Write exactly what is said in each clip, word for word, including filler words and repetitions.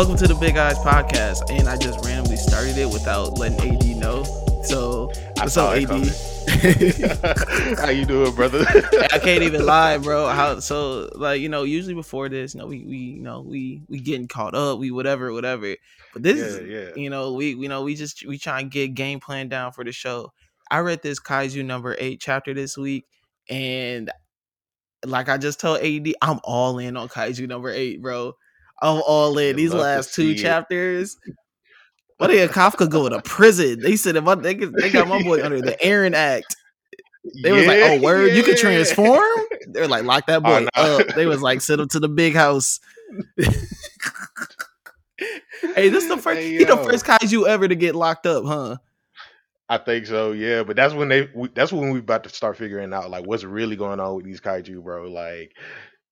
Welcome to the Big Eyes Podcast, and I just randomly started it without letting A D know. So what's up, A D? How you doing, brother? I can't even lie, bro. How so? Like, you know, usually before this, you know, we we you know we we getting caught up, we whatever, whatever. But this is, yeah, yeah. you know, we you know we just we try and get game plan down for the show. I read this Kaiju number eight chapter this week, and like I just told A D, I'm all in on Kaiju number eight, bro. I'm all in. These last two chapters. What did Kafka go to prison? They said, if I, they, they got my boy under the Aaron Act. They yeah, was like, oh, word, yeah. you can transform? They're like, lock that boy oh, no. up. They was like, send him to the big house. Hey, this is the first, hey, you the first Kaiju ever to get locked up, huh? I think so, yeah. But that's when they, we, that's when we about to start figuring out, like, what's really going on with these Kaiju, bro. Like,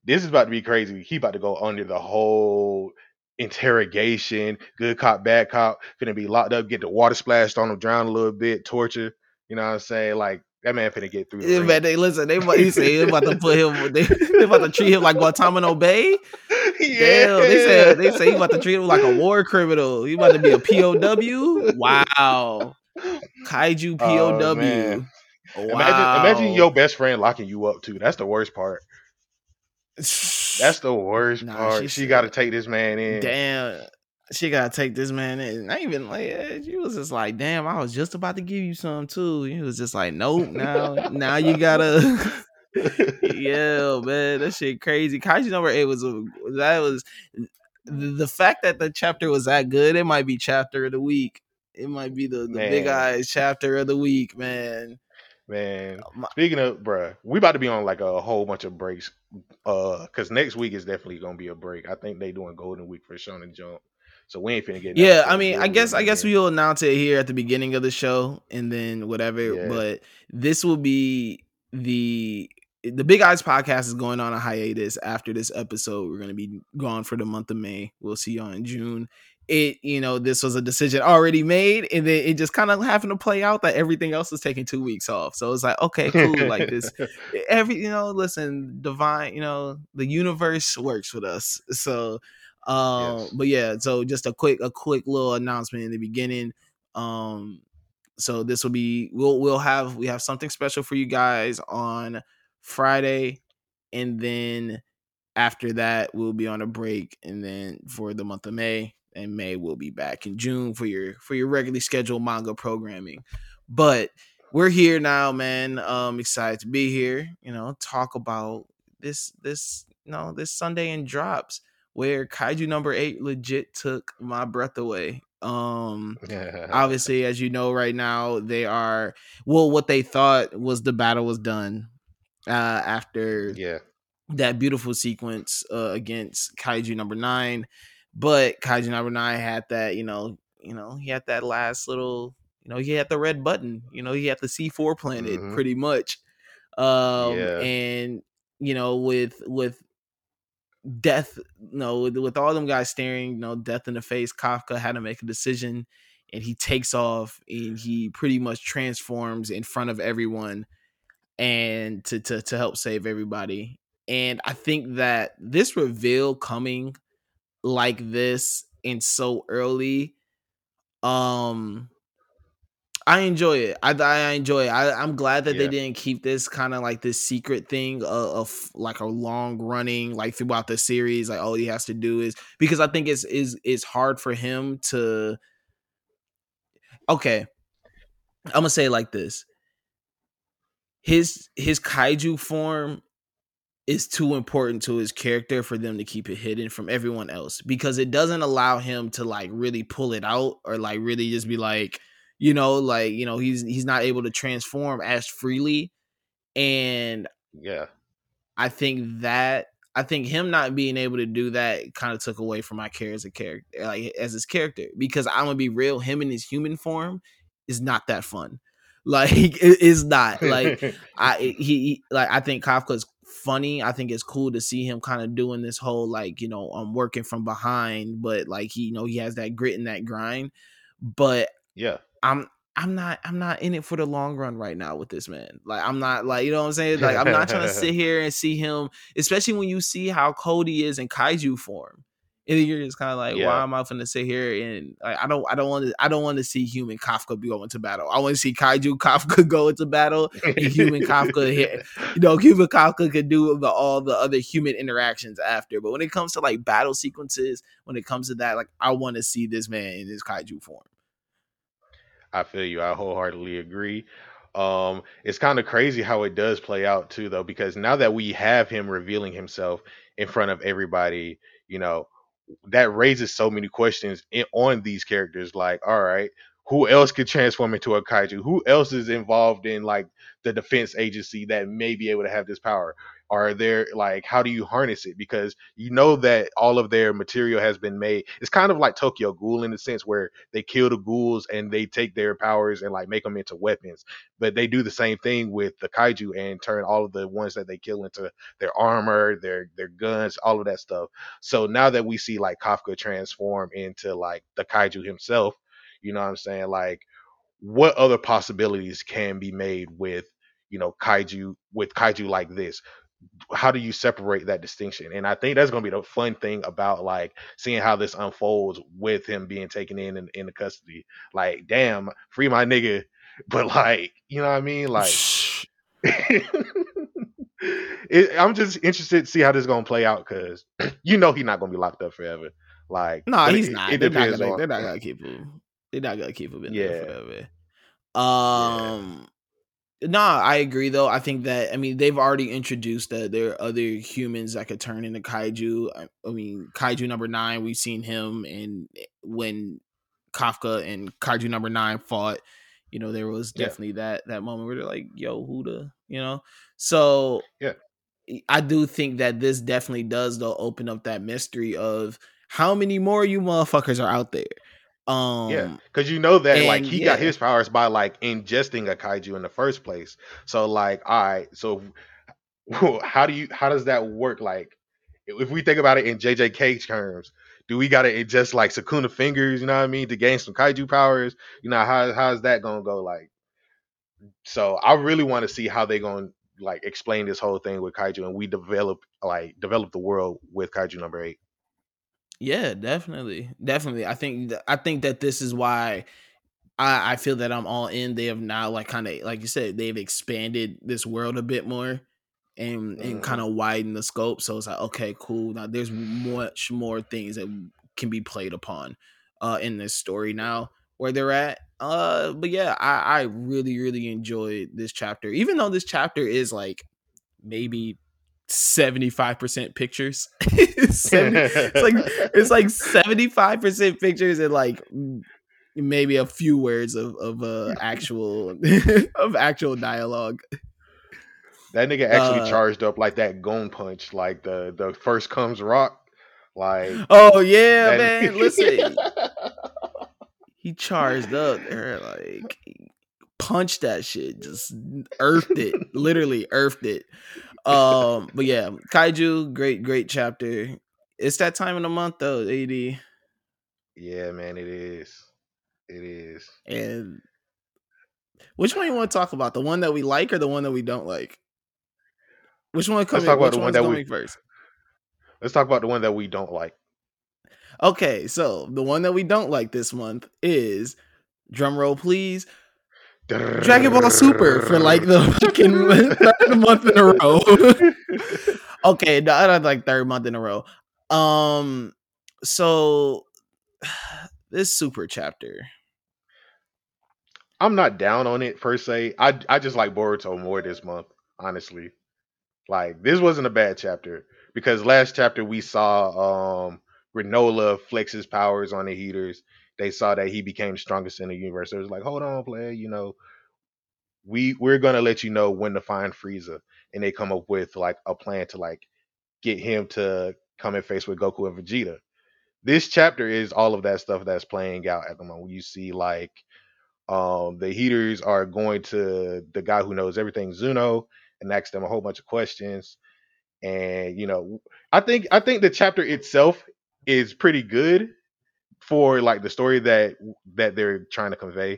this is about to be crazy. He about to go under the whole interrogation. Good cop, bad cop. Gonna be locked up, get the water splashed on him, drown a little bit, torture. You know what I'm saying? Like, that man finna get through. The yeah, man, they listen. They he said they about to put him. They, they about to treat him like Guantanamo Bay. Yeah. Damn, they said they say he about to treat him like a war criminal. He about to be a P O W. Wow. Kaiju P O W. Oh, man. Wow. Imagine, imagine your best friend locking you up too. That's the worst part. That's the worst nah, part. She, she got to take this man in. Damn, she got to take this man in. Not even like she was just like, damn, I was just about to give you some too. He was just like, nope. Now, now you gotta. Yeah, man, that shit crazy. Kaiju number eight was a, that was the fact that the chapter was that good. It might be chapter of the week. It might be the, the Big Eyes chapter of the week, man. Man, speaking of, bruh, we about to be on like a whole bunch of breaks uh, because next week is definitely going to be a break. I think they doing Golden Week for Shonen Jump, so we ain't finna get Yeah, I mean, I guess I guess we'll announce it here at the beginning of the show and then whatever, yeah. But this will be the, the Big Eyes Podcast is going on a hiatus after this episode. We're going to be gone for the month of May. We'll see y'all in June. It, you know, this was a decision already made, and then it just kind of having to play out that everything else was taking two weeks off. So it's like, okay, cool. Like this, every, you know, listen, divine, you know, the universe works with us. So, um, yes. But yeah, so just a quick, a quick little announcement in the beginning. Um, so this will be, we'll, we'll have, we have something special for you guys on Friday, and then after that, we'll be on a break, and then for the month of May. And May will be back in June for your for your regularly scheduled manga programming. But we're here now, man. Um, excited to be here. You know, talk about this this you know this Sunday in drops where Kaiju number eight legit took my breath away. Um, obviously, as you know, right now they are well. What they thought was the battle was done uh, after yeah. that beautiful sequence uh, against Kaiju number nine. But Kaiju number nine had that, you know, you know, he had that last little, you know, he had the red button, you know, he had the C four planted mm-hmm. pretty much. Um, yeah. And, you know, with, with death, you know, with, with all them guys staring, you know, death in the face, Kafka had to make a decision, and he takes off, and he pretty much transforms in front of everyone and to, to, to help save everybody. And I think that this reveal coming like this and so early, um I enjoy it. I I enjoy it. I, I'm glad that yeah. they didn't keep this kind of like this secret thing of, of like a long running like throughout the series. Like all he has to do is because I think it's is it's hard for him to. Okay, I'm gonna say it like this. His his Kaiju form is too important to his character for them to keep it hidden from everyone else, because it doesn't allow him to like really pull it out or like really just be like, you know, like, you know, he's, he's not able to transform as freely. And yeah, I think that, I think him not being able to do that kind of took away from my care as a character, like as his character, because I'm gonna be real, him in his human form is not that fun. Like it is not like I, he, he, like, I think Kafka's funny. I think it's cool to see him kind of doing this whole like, you know, I'm um, working from behind, but like he, you know, he has that grit and that grind. But yeah, I'm I'm not I'm not in it for the long run right now with this man. Like I'm not like, you know what I'm saying? Like I'm not trying to sit here and see him, especially when you see how cold he is in Kaiju form. And you're just kind of like, yeah. why am I finna sit here and like I don't I don't want to I don't want to see human Kafka go into battle. I want to see Kaiju Kafka go into battle. And human Kafka here, you know, human Kafka could do the, all the other human interactions after. But when it comes to like battle sequences, when it comes to that, like I want to see this man in his Kaiju form. I feel you. I wholeheartedly agree. Um, it's kind of crazy how it does play out too, though, because now that we have him revealing himself in front of everybody, you know, that raises so many questions in, on these characters. Like, all right, who else could transform into a kaiju? Who else is involved in like the defense agency that may be able to have this power? Are there like, how do you harness it? Because you know that all of their material has been made. It's kind of like Tokyo Ghoul in the sense where they kill the ghouls and they take their powers and like make them into weapons. But they do the same thing with the kaiju and turn all of the ones that they kill into their armor, their their guns, all of that stuff. So now that we see like Kafka transform into like the kaiju himself, you know what I'm saying? Like, what other possibilities can be made with, you know, kaiju with kaiju like this? How do you separate that distinction? And I think that's going to be the fun thing about like seeing how this unfolds with him being taken in and in, in the custody. Like, damn, free my nigga. But like, you know what I mean? Like, it, I'm just interested to see how this is going to play out. Cause you know, he's not going to be locked up forever. Like, no, nah, he's it, not. It they're, not gonna, on, they're not going to keep him. They're not going to keep him in yeah. there forever. Um, yeah. Nah, I agree though. I think that I mean they've already introduced that there are other humans that could turn into kaiju. I, I mean, Kaiju Number Nine, we've seen him, and when Kafka and Kaiju Number Nine fought, you know, there was definitely yeah. that that moment where they're like, "Yo, who the?" You know. So yeah, I do think that this definitely does though open up that mystery of how many more you motherfuckers are out there. Um, yeah, because you know that and, like he yeah. got his powers by like ingesting a kaiju in the first place. So like, all right, so how do you how does that work? Like, if we think about it in J J K terms, do we gotta ingest like Sukuna fingers? You know what I mean, to gain some kaiju powers? You know how how's that gonna go? Like, so I really want to see how they gonna like explain this whole thing with kaiju, and we develop like develop the world with Kaiju Number Eight. Yeah, definitely. Definitely. I think th- I think that this is why I, I feel that I'm all in. They have now like kind of like you said, they've expanded this world a bit more and, and kind of widened the scope. So it's like, okay, cool. Now there's much more things that can be played upon uh, in this story now where they're at. Uh, but yeah, I, I really, really enjoyed this chapter, even though this chapter is like maybe seventy-five percent pictures. seventy it's like it's like seventy-five percent pictures and like maybe a few words of of uh, actual of actual dialogue. That nigga actually uh, charged up like that Gon punch, like the the first comes rock, like oh yeah, man. Nigga. Listen, he charged up there, like punched that shit, just earthed it, literally earthed it. Um, but yeah, Kaiju, great, great chapter. It's that time of the month though, A D. Yeah, man, it is. It is. And which one you want to talk about? The one that we like or the one that we don't like? Which one coming? Let's talk about the one that we first. Let's talk about the one that we don't like. Okay, so the one that we don't like this month is, drumroll please, Dragon Ball Super for like the fucking third month in a row. Okay, no, not like third month in a row. Um, so this Super chapter, I'm not down on it per se. I I just like Boruto more this month, honestly. Like this wasn't a bad chapter because last chapter we saw um Granola flex his powers on the heaters. They saw that he became the strongest in the universe. It was like, hold on, player, you know, we, we're going to let you know when to find Frieza. And they come up with like a plan to like get him to come and face with Goku and Vegeta. This chapter is all of that stuff that's playing out at the moment. You see like um, the heaters are going to the guy who knows everything, Zuno, and ask them a whole bunch of questions. And, you know, I think, I think the chapter itself is pretty good for like the story that that they're trying to convey.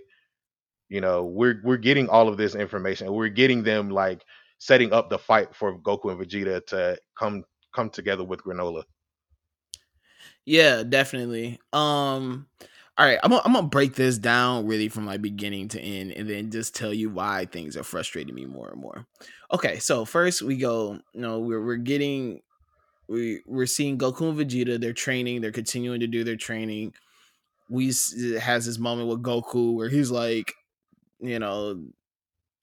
You know, we're we're getting all of this information. We're getting them like setting up the fight for Goku and Vegeta to come come together with Granola. Yeah, definitely. Um, all right, I'm gonna, I'm gonna break this down really from like beginning to end, and then just tell you why things are frustrating me more and more. Okay, so first we go, you know, we're we're getting we we're seeing Goku and Vegeta. They're training. They're continuing to do their training. We s- it has this moment with Goku where he's like, you know,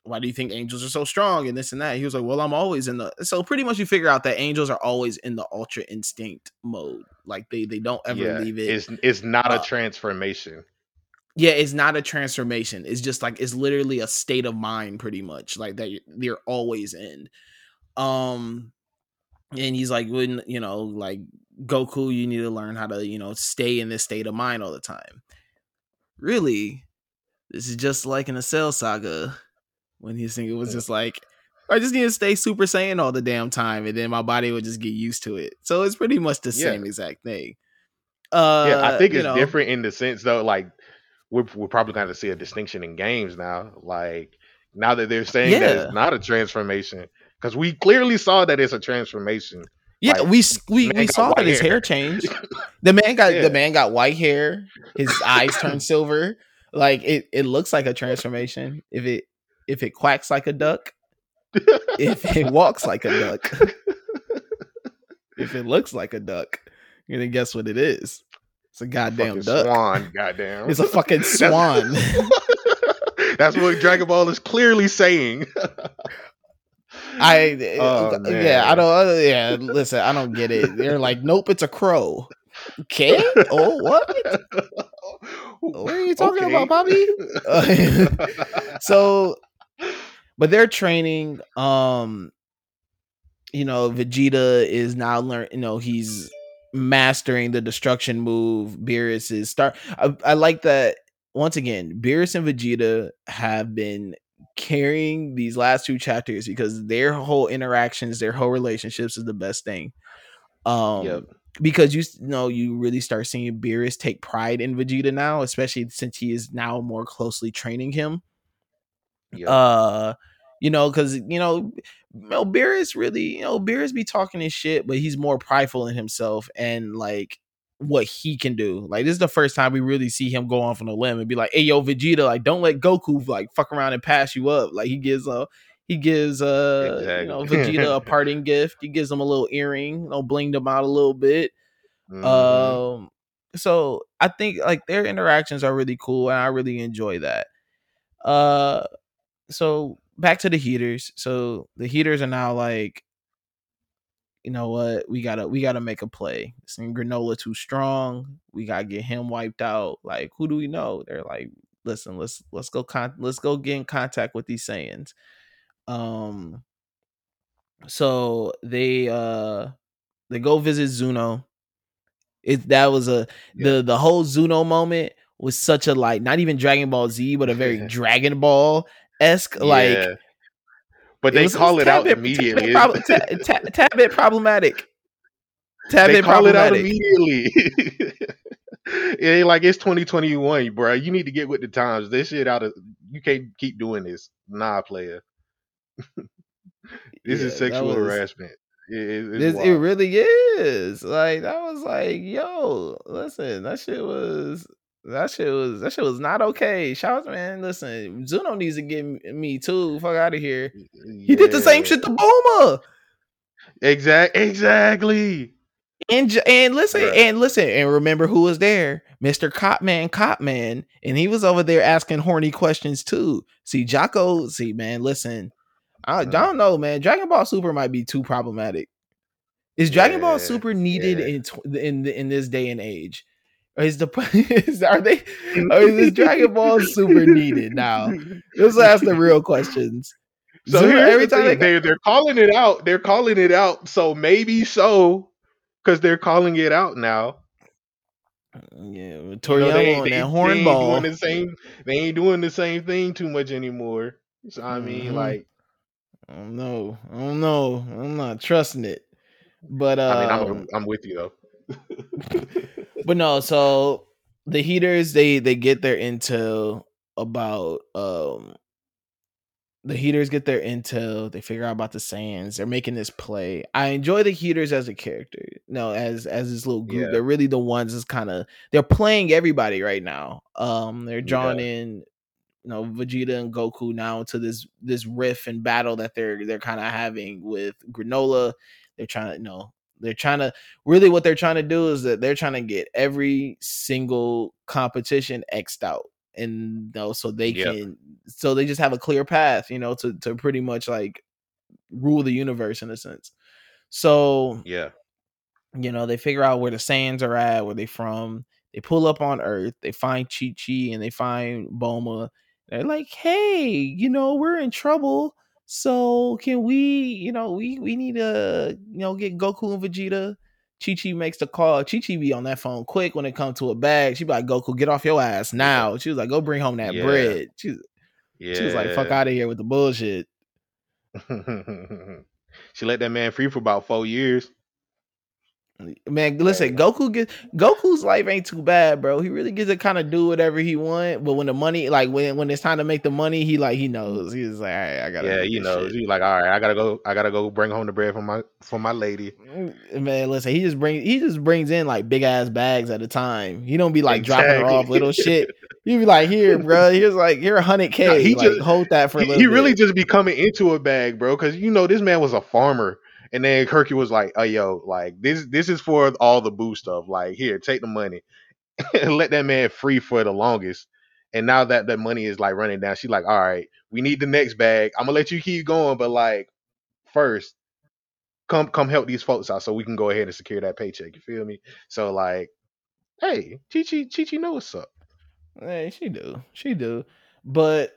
why do you think angels are so strong and this and that? He was like, well, I'm always in the so pretty much you figure out that angels are always in the ultra instinct mode. Like they they don't ever Yeah, leave it. it's it's not a Uh, transformation. yeah, it's not a transformation. It's just like it's literally a state of mind, pretty much. Like that, you're, they're always in. Um, and he's like, when you know, like Goku, you need to learn how to you know stay in this state of mind all the time. Really, this is just like in the Cell Saga when his thing was just like, I just need to stay Super Saiyan all the damn time, and then my body would just get used to it. So it's pretty much the Yeah, same exact thing. yeah. I Uh, think you it's know, different in the sense though, like we're we're probably going to see a distinction in games now. Like now that they're saying that it's yeah. not a transformation, because we clearly saw that it's a transformation. Yeah, Like we s- we man we got saw that white his hair hair. changed. The man got the yeah, man got white hair. His eyes turned silver. Like it, it looks like a transformation. If it if it quacks like a duck, if it walks like a duck, if it looks like a duck, you're gonna guess what it is. It's a goddamn fucking duck. swan, goddamn. It's a fucking That's swan. that's what Dragon Ball is clearly saying. I Oh yeah, I man. don't yeah, listen, I don't get it. They're like, nope, it's a crow. Okay? Oh, what? What are you talking about, Okay. Bobby? Uh, so but they're training. Um, you know, Vegeta is now learn. You know, he's mastering the destruction move. Beerus is start. I, I like that. Once again, Beerus and Vegeta have been carrying these last two chapters because their whole interactions, their whole relationships is the best thing. Um, Yep. because you, s- you know you really start seeing Beerus take pride in Vegeta now, especially since he is now more closely training him. Yep. uh you know because you know Mel Beerus really you know Beerus be talking his shit, but he's more prideful in himself and like what he can do. Like this is the first time we really see him go off on a limb and be like, hey yo Vegeta, like don't let Goku like fuck around and pass you up. Like he gives uh he gives uh you Exactly. know Vegeta a parting gift. He gives him a little earring, you know blinged him out a little bit. hmm um so I think like their interactions are really cool and I really enjoy that. uh so back to the heaters. So the heaters are now like, you know what, we gotta we gotta make a play. This thing Granola too strong. We gotta get him wiped out. Like who do we know? They're like, listen, let's let's go con- let's go get in contact with these Saiyans. Um, so they uh they go visit Zuno. It that was a Yeah. the the whole Zuno moment was such a like not even Dragon Ball Z, but a very Dragon Ball esque like. yeah. But It they was it was call it tad out bit tad bit, immediately. prob- tad, tad, tad bit problematic. Tad They bit call it out problematic. immediately. It ain't like it's twenty twenty-one, bro. You need to get with the times. This shit out of you can't keep doing this. Nah, player. This is Yeah, that sexual was harassment. It, it- it's this. It wild. really is like that was like yo. Listen, that shit was. That shit was that shit was not okay. Shouts, man. Listen, Zuno needs to get m- me too. Fuck out of here. He did the same Yeah. shit to Bulma. Exact. Exactly. And j- and listen Bruh. and listen and remember who was there, Mister Copman, Copman, and he was over there asking horny questions too. See, Jocko, see, man, listen, I Mm. don't know, man. Dragon Ball Super might be too problematic. Is Dragon Ball Yeah. Super needed Yeah. in tw- in in this day and age? Or is the is, are they or is this Dragon Ball Super needed now? Let's ask the real questions. So Zuno, here's every the time they thing. got They they're calling it out. They're calling it out. So maybe so, because they're calling it out now. yeah, You know, they Toriyama ain't on that they, they horn ain't doing ball. the same they ain't doing the same thing too much anymore. So I mean, hmm like, I don't know. I don't know. I'm not trusting it. But I mean, I'm um I'm with you though. but no, so the heaters they they get their intel about um The Heaters get their intel. They figure out about the Saiyans. They're making this play. I enjoy the Heaters as a character. No, as as this little group. Yeah. They're really the ones that's kind of... They're playing everybody right now. Um, They're drawing yeah. in... You know, Vegeta and Goku now to this this riff and battle that they're they're kind of having with Granola. They're trying to you know they're trying to really what they're trying to do is that they're trying to get every single competition X'd out, and you know, so they yep. can so they just have a clear path, you know, to to pretty much like rule the universe in a sense. So yeah, you know, they figure out where the Saiyans are at, where they from. They pull up on Earth. They find Chi-Chi and they find Bulma. They're like, hey, you know, we're in trouble. So can we, you know, we, we need to, you know, get Goku and Vegeta. Chi-Chi makes the call. Chi-Chi be on that phone quick when it comes to a bag. She be like, Goku, get off your ass now. She was like, go bring home that yeah. bread. She, yeah. she was like, fuck out of here with the bullshit. She let that man free for about four years. Man, listen, Goku gets Goku's life ain't too bad, bro. He really gets to kind of do whatever he want, but when the money, like when, when it's time to make the money, he like he knows. He's like, all right, I gotta. Yeah, he knows. He's like, all right, I gotta go. I gotta go bring home the bread for my for my lady. Man, listen, he just brings he just brings in like big ass bags at a time. He don't be like exactly. dropping her off little shit. You be like, here, bro. Here's like here one hundred K. Nah, he like, just hold that for. A little he really bit. Just be coming into a bag, bro, because you know this man was a farmer. And then Kirky was like, oh, yo, like this, this is for all the boo stuff. Like, here, take the money and let that man free for the longest. And now that that money is like running down, she's like, all right, we need the next bag. I'm gonna let you keep going. But like, first come, come help these folks out so we can go ahead and secure that paycheck. You feel me? So like, hey, Chi-Chi, Chi-Chi knows what's up. Hey, she do. She do. But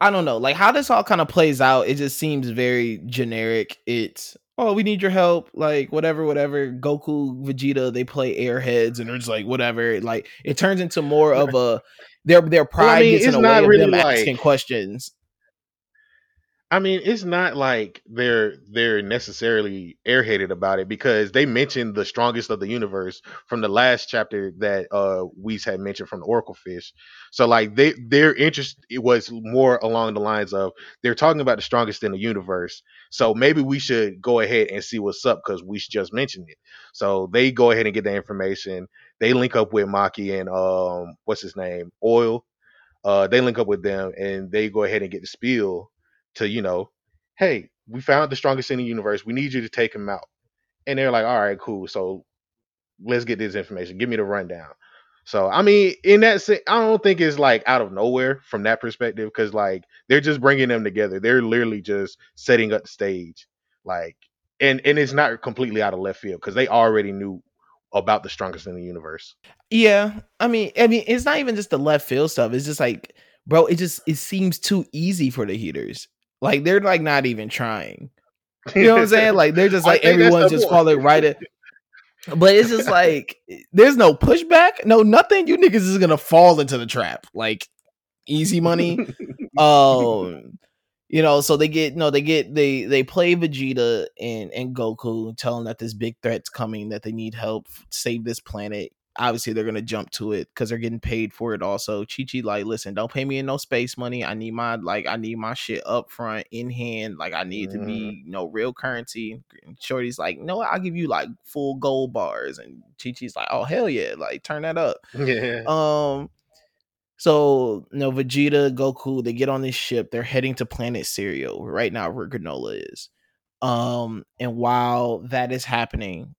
I don't know, like how this all kind of plays out. It just seems very generic. It's oh, we need your help, like whatever, whatever. Goku, Vegeta, they play airheads, and it's like whatever. Like it turns into more of a their their pride well, I mean, gets in the way really of them like, asking questions. I mean, it's not like they're they're necessarily airheaded about it because they mentioned the strongest of the universe from the last chapter that uh Whis had mentioned from the Oracle Fish. So like they their interest it was more along the lines of they're talking about the strongest in the universe. So maybe we should go ahead and see what's up because we just mentioned it. So they go ahead and get the information. They link up with Maki and um what's his name? Oil. Uh they link up with them and they go ahead and get the spiel to, you know, hey, we found the strongest in the universe. We need you to take him out. And they're like, all right, cool. So let's get this information. Give me the rundown. So, I mean, in that sense, I don't think it's like out of nowhere from that perspective because like they're just bringing them together. They're literally just setting up the stage. Like, and, and it's not completely out of left field because they already knew about the strongest in the universe. Yeah. I mean, I mean, it's not even just the left field stuff. It's just like, bro, it just, it seems too easy for the Heaters. Like, they're like not even trying. You know what I'm saying? Like, they're just like, everyone's just falling right at. But it's just like there's no pushback, no nothing. You niggas is gonna fall into the trap, like easy money. um, you know, so they get no, they get they they play Vegeta and and Goku, tell them that this big threat's coming, that they need help, save this planet. Obviously, they're gonna jump to it because they're getting paid for it. Also, Chi-Chi like, listen, don't pay me in no space money. I need my like, I need my shit up front in hand. Like, I need mm. to be you know, real currency. And Shorty's like, no, I'll give you like full gold bars. And Chi-Chi's like, oh hell yeah, like turn that up. Yeah. Um. So you know, Vegeta, Goku, they get on this ship. They're heading to Planet Cereal right now, where Granola is. Um. And while that is happening,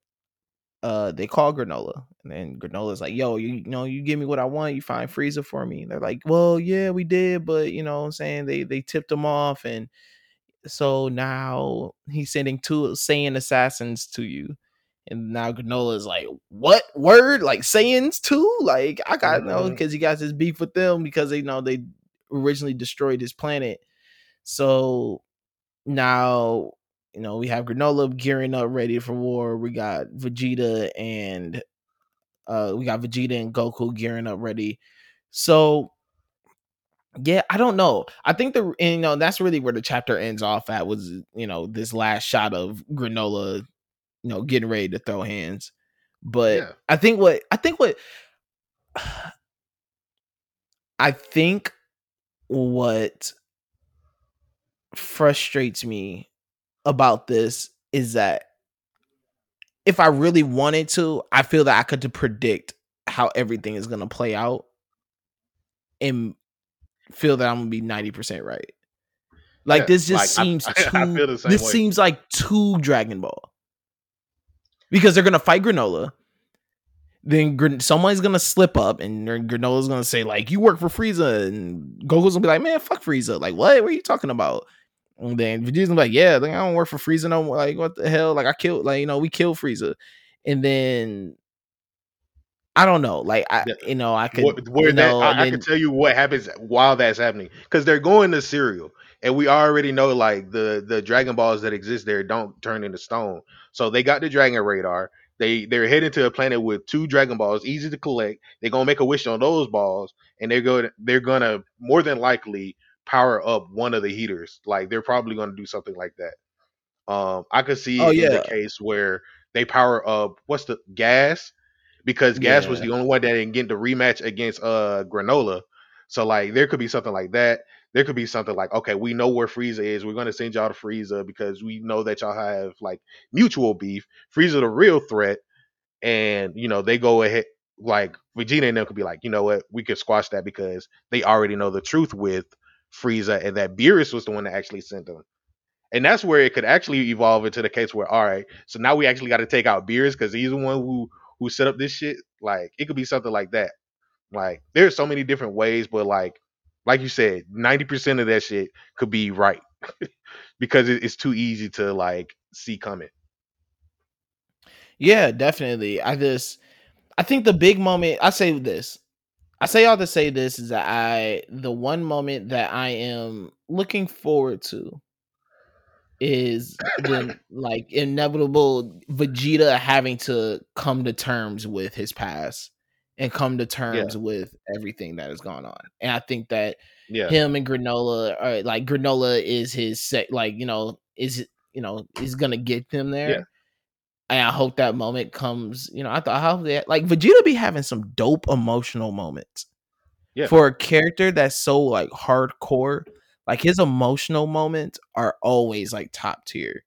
uh, they call Granola. And then Granola's like, yo, you, you know, you give me what I want. You find Frieza for me. And they're like, well, yeah, we did. But, you know what I'm saying? They they tipped him off. And so now he's sending two Saiyan assassins to you. And now Granola's like, what word? Like Saiyans too? Like, I got to know because he got this beef with them because, they, you know, they originally destroyed his planet. So now, you know, we have Granola gearing up ready for war. We got Vegeta and... Uh, we got Vegeta and Goku gearing up ready. So, yeah, I don't know. I think the and, you know that's really where the chapter ends off at was you know this last shot of Granola, you know, getting ready to throw hands. But yeah. I think what I think what I think what frustrates me about this is that if I really wanted to, I feel that I could predict how everything is going to play out and feel that I'm going to be ninety percent right. Like, yeah, this just like, seems I, too, I feel the same this way. Seems like too Dragon Ball. Because they're going to fight Granola. Then Gr- someone's going to slip up and Granola's going to say, like, you work for Frieza. And Goku's going to be like, man, fuck Frieza. Like, what? What are you talking about? And then Vegeta's like, yeah, like, I don't work for Frieza no more. Like, what the hell? Like, I killed, like, you know, we killed Frieza. And then, I don't know. Like, I, you know, I could, what, where you know, that, I, then, I can tell you what happens while that's happening. Because they're going to cereal. And we already know, like, the, the Dragon Balls that exist there don't turn into stone. So they got the Dragon Radar. They, they're heading to a planet with two Dragon Balls, easy to collect. They're going to make a wish on those balls. And they're going to, they're going to more than likely power up one of the heaters. Like, they're probably going to do something like that. Um, I could see oh, yeah. the case where they power up, what's the, Gas? Because Gas yeah. was the only one that didn't get the rematch against uh, Granola. So, like, there could be something like that. There could be something like, okay, we know where Frieza is. We're going to send y'all to Frieza because we know that y'all have, like, mutual beef. Frieza the real threat. And, you know, they go ahead, like, Vegeta and them could be like, you know what? We could squash that because they already know the truth with Frieza and that Beerus was the one that actually sent them. And that's where it could actually evolve into the case where, all right, so now we actually got to take out Beerus because he's the one who, who set up this shit. Like, it could be something like that. Like, there's so many different ways, but, like, Like you said, ninety percent of that shit could be right because it's too easy to, like, see coming. Yeah, definitely. I just, I think the big moment, I say this, I say all to say this is that I, the one moment that I am looking forward to is the, like, inevitable Vegeta having to come to terms with his past. And come to terms yeah. with everything that has gone on, and I think that yeah. him and Granola are like Granola is his sec, like you know is you know is gonna get them there, yeah. and I hope that moment comes. You know, I thought how that like Vegeta be having some dope emotional moments yeah. for a character that's so like hardcore. Like his emotional moments are always like top tier.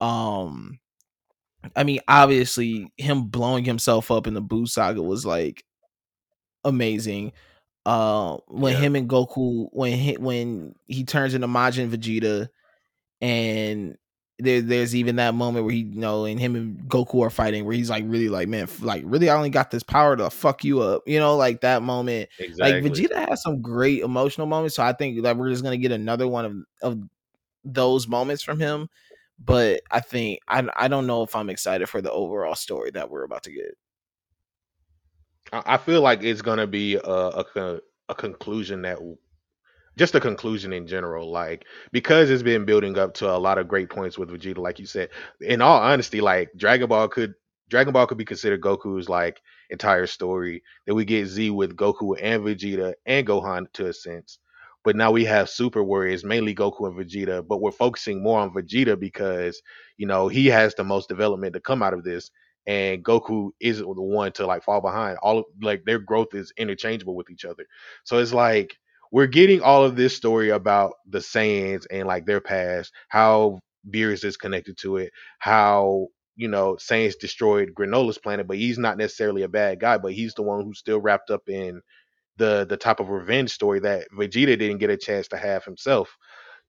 Um. I mean, obviously, him blowing himself up in the Buu Saga was like amazing. Uh, when yeah. him and Goku, when he, when he turns into Majin Vegeta, and there, there's even that moment where he, you know, and him and Goku are fighting, where he's like, really, like, man, like, really, I only got this power to fuck you up, you know, like that moment. Exactly. Like Vegeta has some great emotional moments, so I think that we're just gonna get another one of of those moments from him. But I think I I don't know if I'm excited for the overall story that we're about to get. I feel like it's gonna be a a, a conclusion that just a conclusion in general, like because it's been building up to a lot of great points with Vegeta, like you said. In all honesty, like Dragon Ball could Dragon Ball could be considered Goku's like entire story. Then we get Z with Goku and Vegeta and Gohan to a sense. But now we have Super where it's mainly Goku and Vegeta, but we're focusing more on Vegeta because, you know, he has the most development to come out of this. And Goku isn't the one to like fall behind. All of, like their growth is interchangeable with each other. So it's like we're getting all of this story about the Saiyans and like their past, how Beerus is connected to it, how, you know, Saiyans destroyed Granola's planet, but he's not necessarily a bad guy, but he's the one who's still wrapped up in the the type of revenge story that Vegeta didn't get a chance to have himself.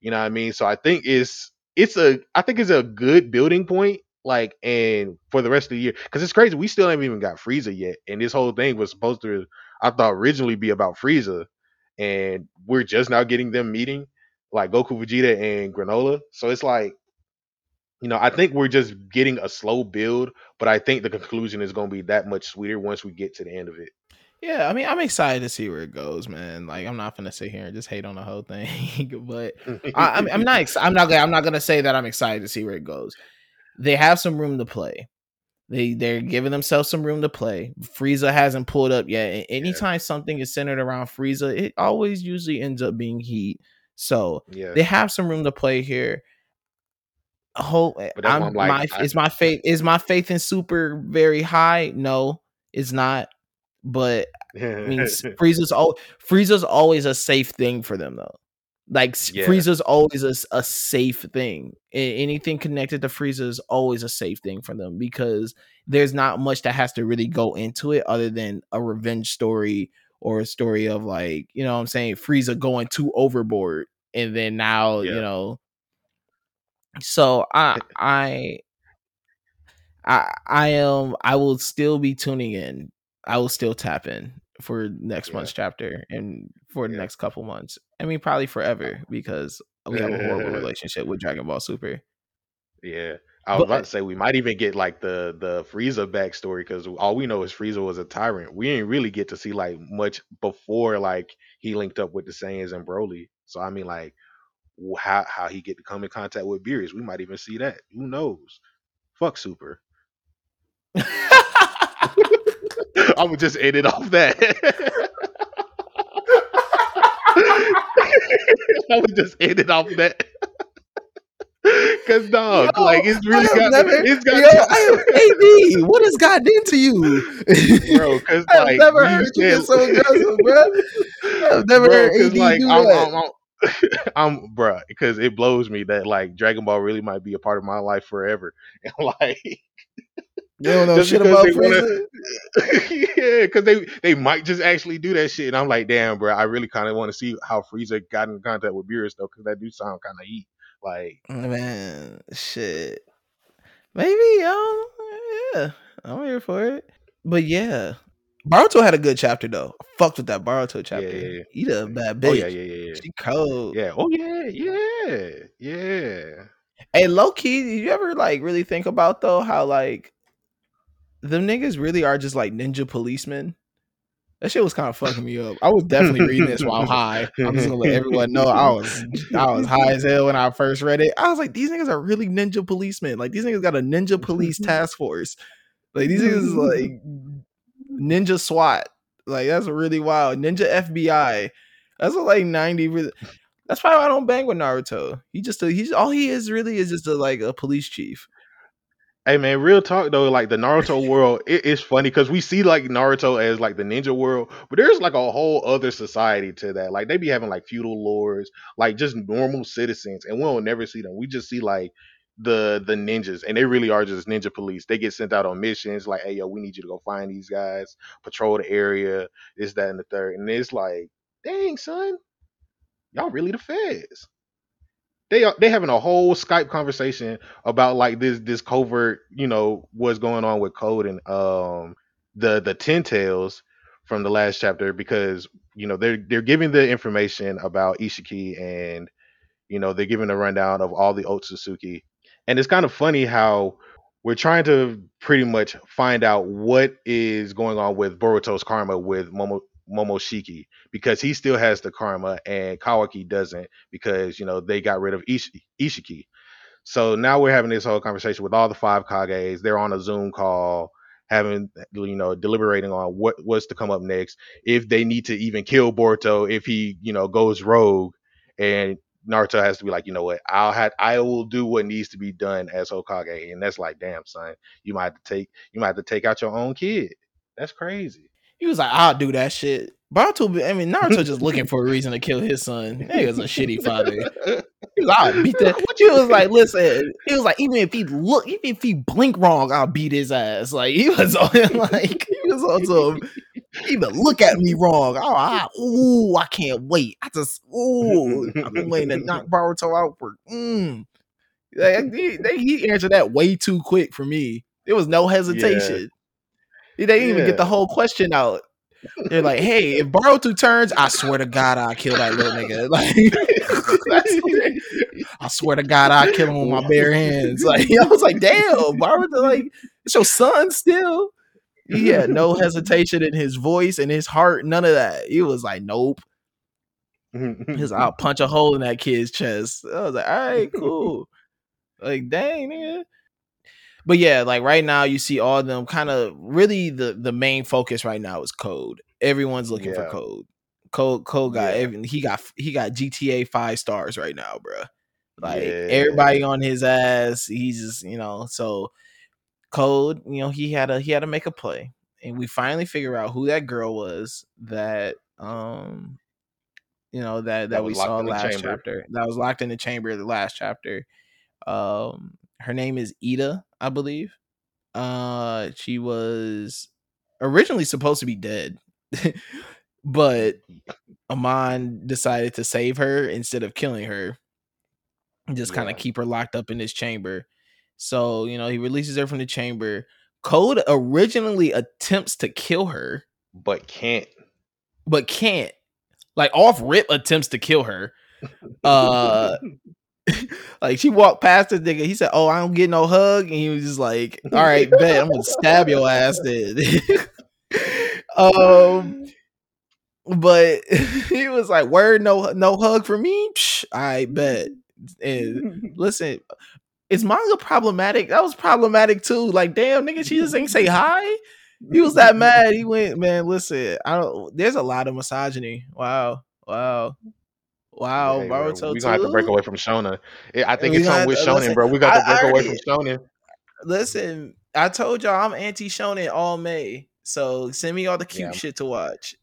You know what I mean? So I think it's it's a I think it's a good building point, like, and for the rest of the year. Because it's crazy. We still haven't even got Frieza yet. And this whole thing was supposed to, I thought, originally be about Frieza. And we're just now getting them meeting, like Goku, Vegeta, and Granola. So it's like, you know, I think we're just getting a slow build, but I think the conclusion is going to be that much sweeter once we get to the end of it. Yeah, I mean, I'm excited to see where it goes, man. Like, I'm not gonna sit here and just hate on the whole thing, but I, I'm, I'm not. Ex- I'm not. I'm not gonna say that I'm excited to see where it goes. They have some room to play. They they're giving themselves some room to play. Frieza hasn't pulled up yet. And anytime yeah. something is centered around Frieza, it always usually ends up being heat. So yeah. they have some room to play here. Hope I'm, like, my I, is my faith is my faith in Super very high? No, it's not. But I mean, Frieza's, al- Frieza's always a safe thing for them, though. Like yeah. Frieza's always a, a safe thing. Anything connected to Frieza is always a safe thing for them because there's not much that has to really go into it other than a revenge story or a story of like, you know what I'm saying, Frieza going too overboard. And then now, yeah. you know, so I, I, I, I am, I will still be tuning in. I will still tap in for next yeah. month's chapter and for the yeah. next couple months. I mean, probably forever because we have a horrible relationship with Dragon Ball Super. Yeah. I was but, about to say, we might even get like the, the Frieza backstory because all we know is Frieza was a tyrant. We didn't really get to see like much before like he linked up with the Saiyans and Broly. So, I mean, like how, how he get to come in contact with Beerus. We might even see that. Who knows? Fuck Super. I would just end it off that. I would just end it off that. Cause dog, yo, like it's really got, never, it's got. Yo, A B, what has gotten into you, bro? Cause I've like never heard you get so aggressive, bro. I've never bro, heard A B like, do I'm, that. I'm, I'm, I'm, bro, because it blows me that like Dragon Ball really might be a part of my life forever, and like. You don't know just shit about Frieza? Yeah, because they, they might just actually do that shit. And I'm like, damn, bro, I really kind of want to see how Frieza got in contact with Beerus, though, because that do sound kind of heat. Like, man, shit. Maybe, um, yeah, I'm here for it. But yeah, Boruto had a good chapter, though. I fucked with that Boruto chapter. Yeah, yeah, yeah. Eat a bad bitch. Oh, yeah, yeah, yeah, yeah. She cold. Yeah, oh, yeah, yeah, yeah. Hey, low key, did you ever, like, really think about, though, how, like, them niggas really are just like ninja policemen? That shit was kind of fucking me up. I was definitely reading this while high. I'm just gonna let everyone know I was I was high as hell when I first read it. I was like, these niggas are really ninja policemen. Like these niggas got a ninja police task force. Like these niggas is like ninja SWAT. Like that's really wild. Ninja F B I. That's what, like ninety. Re- that's probably why I don't bang with Naruto. He just a, he's all he is really is just a, like a police chief. Hey man, real talk though, like the Naruto world, it is funny because we see like Naruto as like the ninja world, but there's like a whole other society to that. Like they be having like feudal lords, like just normal citizens, and we'll never see them. We just see like the the ninjas, and they really are just ninja police. They get sent out on missions, like, hey yo, we need you to go find these guys, patrol the area, this, that, and the third. And it's like, dang son, y'all really the feds. They are, they having a whole Skype conversation about like this this covert, you know, what's going on with Code and um the the Ten Tails from the last chapter, because you know they're they're giving the information about Ishiki, and you know they're giving a rundown of all the Otsutsuki, and it's kind of funny how we're trying to pretty much find out what is going on with Boruto's karma with Momo. Momoshiki, because he still has the karma and Kawaki doesn't, because you know they got rid of Ish- Ishiki. So now we're having this whole conversation with all the five Kages. They're on a Zoom call having, you know, deliberating on what what's to come up next, if they need to even kill Boruto if he, you know, goes rogue. And Naruto has to be like, you know what, I'll have I will do what needs to be done as Hokage. And that's like, damn son, you might have to take you might have to take out your own kid. That's crazy. He was like, I'll do that shit. Boruto, I mean, Naruto just looking for a reason to kill his son. That was a shitty father. He was like, I'll beat that. He was like, listen. He was like, even if he look, even if he blink wrong, I'll beat his ass. Like he was on like he was on some even look at me wrong. Oh, I, ooh, I can't wait. I just ooh, I've been waiting to knock Boruto out for mm. Like, he, he answered that way too quick for me. There was no hesitation. Yeah. They didn't yeah. even get the whole question out. They're like, hey, if Boruto turns, I swear to God, I'll kill that little nigga. Like, I swear to God, I'll kill him with my bare hands. Like, I was like, damn, Boruto, like, it's your son still. He had no hesitation in his voice and his heart, none of that. He was like, nope. Because I'll punch a hole in that kid's chest. I was like, all right, cool. Like, dang, nigga. But yeah, like right now you see all of them kind of really the, the main focus right now is Code. Everyone's looking yeah. for Code. Code Code got yeah. every, he got he got G T A five stars right now, bro. Like yeah. everybody on his ass. He's just, you know, so Code, you know, he had a he had to make a play. And we finally figure out who that girl was that um you know, that, that, that we saw last chapter. That was locked in the chamber the last chapter. Um, her name is Ida, I believe. Uh, she was originally supposed to be dead, but Amon decided to save her instead of killing her. Just kind of yeah. keep her locked up in this chamber. So, you know, he releases her from the chamber. Code originally attempts to kill her. But can't. But can't. Like, off rip attempts to kill her. Uh, like, she walked past this nigga. He said, oh, I don't get no hug. And he was just like, all right, bet. I'm going to stab your ass then. um, but he was like, word, no, no hug for me? Psh, I bet. And listen, is Manga problematic? That was problematic too. Like, damn, nigga, she just ain't say hi. He was that mad. He went, man, listen, I don't, there's a lot of misogyny. Wow. Wow. Wow. Hey, we're going to have to break away from Shonen. I think we it's something with Shonen, bro. We got to break already, away from Shonen. Listen, I told y'all I'm anti-Shonen all May. So send me all the cute yeah. shit to watch.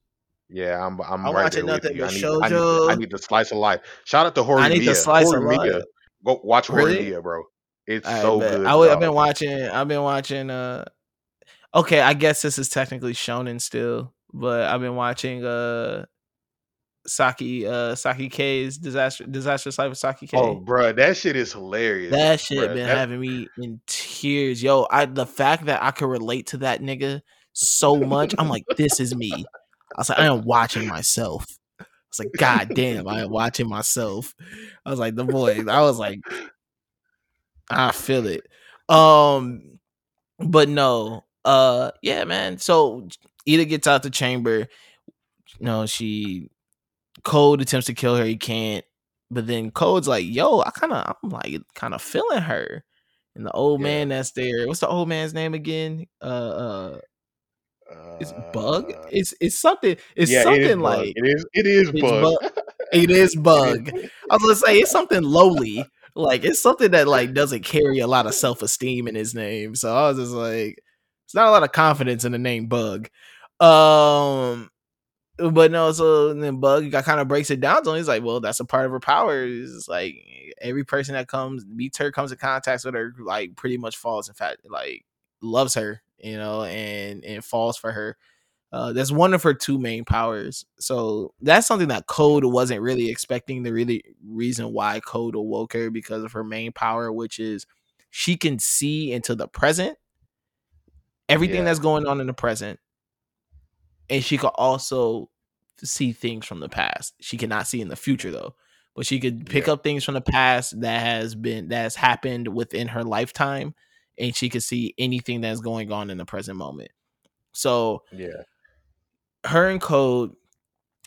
Yeah, I'm. I'm, I'm right watching there nothing with you. But I, need, shoujo. I, need, I need the slice of life. Shout out to Horimiya. I need the slice Horimiya. of life. Go watch really? Horimiya, bro. It's I so bet. good. I w- I've been watching. I've been watching. Uh, okay, I guess this is technically shonen still, but I've been watching uh, Saki uh, Saki K's disaster disastrous life of Saki K. Oh, bro, that shit is hilarious. That shit bruh. been that... having me in tears, yo. I the fact that I could relate to that nigga so much, I'm like, this is me. I was like, I am watching myself. I was like, God damn, I am watching myself. I was like, the boy, I was like, I feel it. Um, but no, uh, yeah, man. So Ida gets out the chamber. You know, she Code attempts to kill her. He can't. But then Code's like, yo, I kind of, I'm like, kind of feeling her. And the old yeah. man that's there. What's the old man's name again? Uh, uh. It's bug. It's it's something. It's yeah, something it like it is. It is bug. bug. It is bug. I was gonna say it's something lowly. Like it's something that like doesn't carry a lot of self esteem in his name. So I was just like, it's not a lot of confidence in the name Bug. Um, but no. So then Bug kind of breaks it down to him. He's like, well, that's a part of her powers. Like every person that comes meets her, comes in contact with her, like pretty much falls in fact, like loves her. You know, and and falls for her. Uh, that's one of her two main powers. So that's something that Code wasn't really expecting. The really reason why Code awoke her because of her main power, which is she can see into the present, everything yeah. that's going on in the present, and she could also see things from the past. She cannot see in the future though, but she could pick yeah. up things from the past that has been that has happened within her lifetime. And she could see anything that's going on in the present moment. So yeah, her and Code,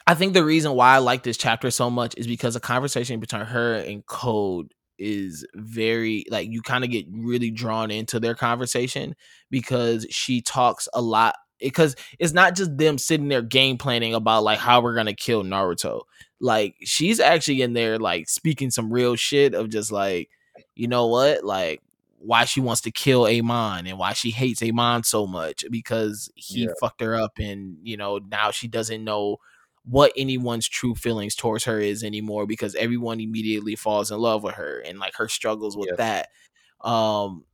I think the reason why I like this chapter so much is because the conversation between her and Code is very, like, you kind of get really drawn into their conversation because she talks a lot. Because it's not just them sitting there game planning about like how we're going to kill Naruto. Like she's actually in there like speaking some real shit of just like, you know what? Like, why she wants to kill Amon and why she hates Amon so much because he yeah. fucked her up. And, you know, now she doesn't know what anyone's true feelings towards her is anymore because everyone immediately falls in love with her and like her struggles with yeah. that. Um,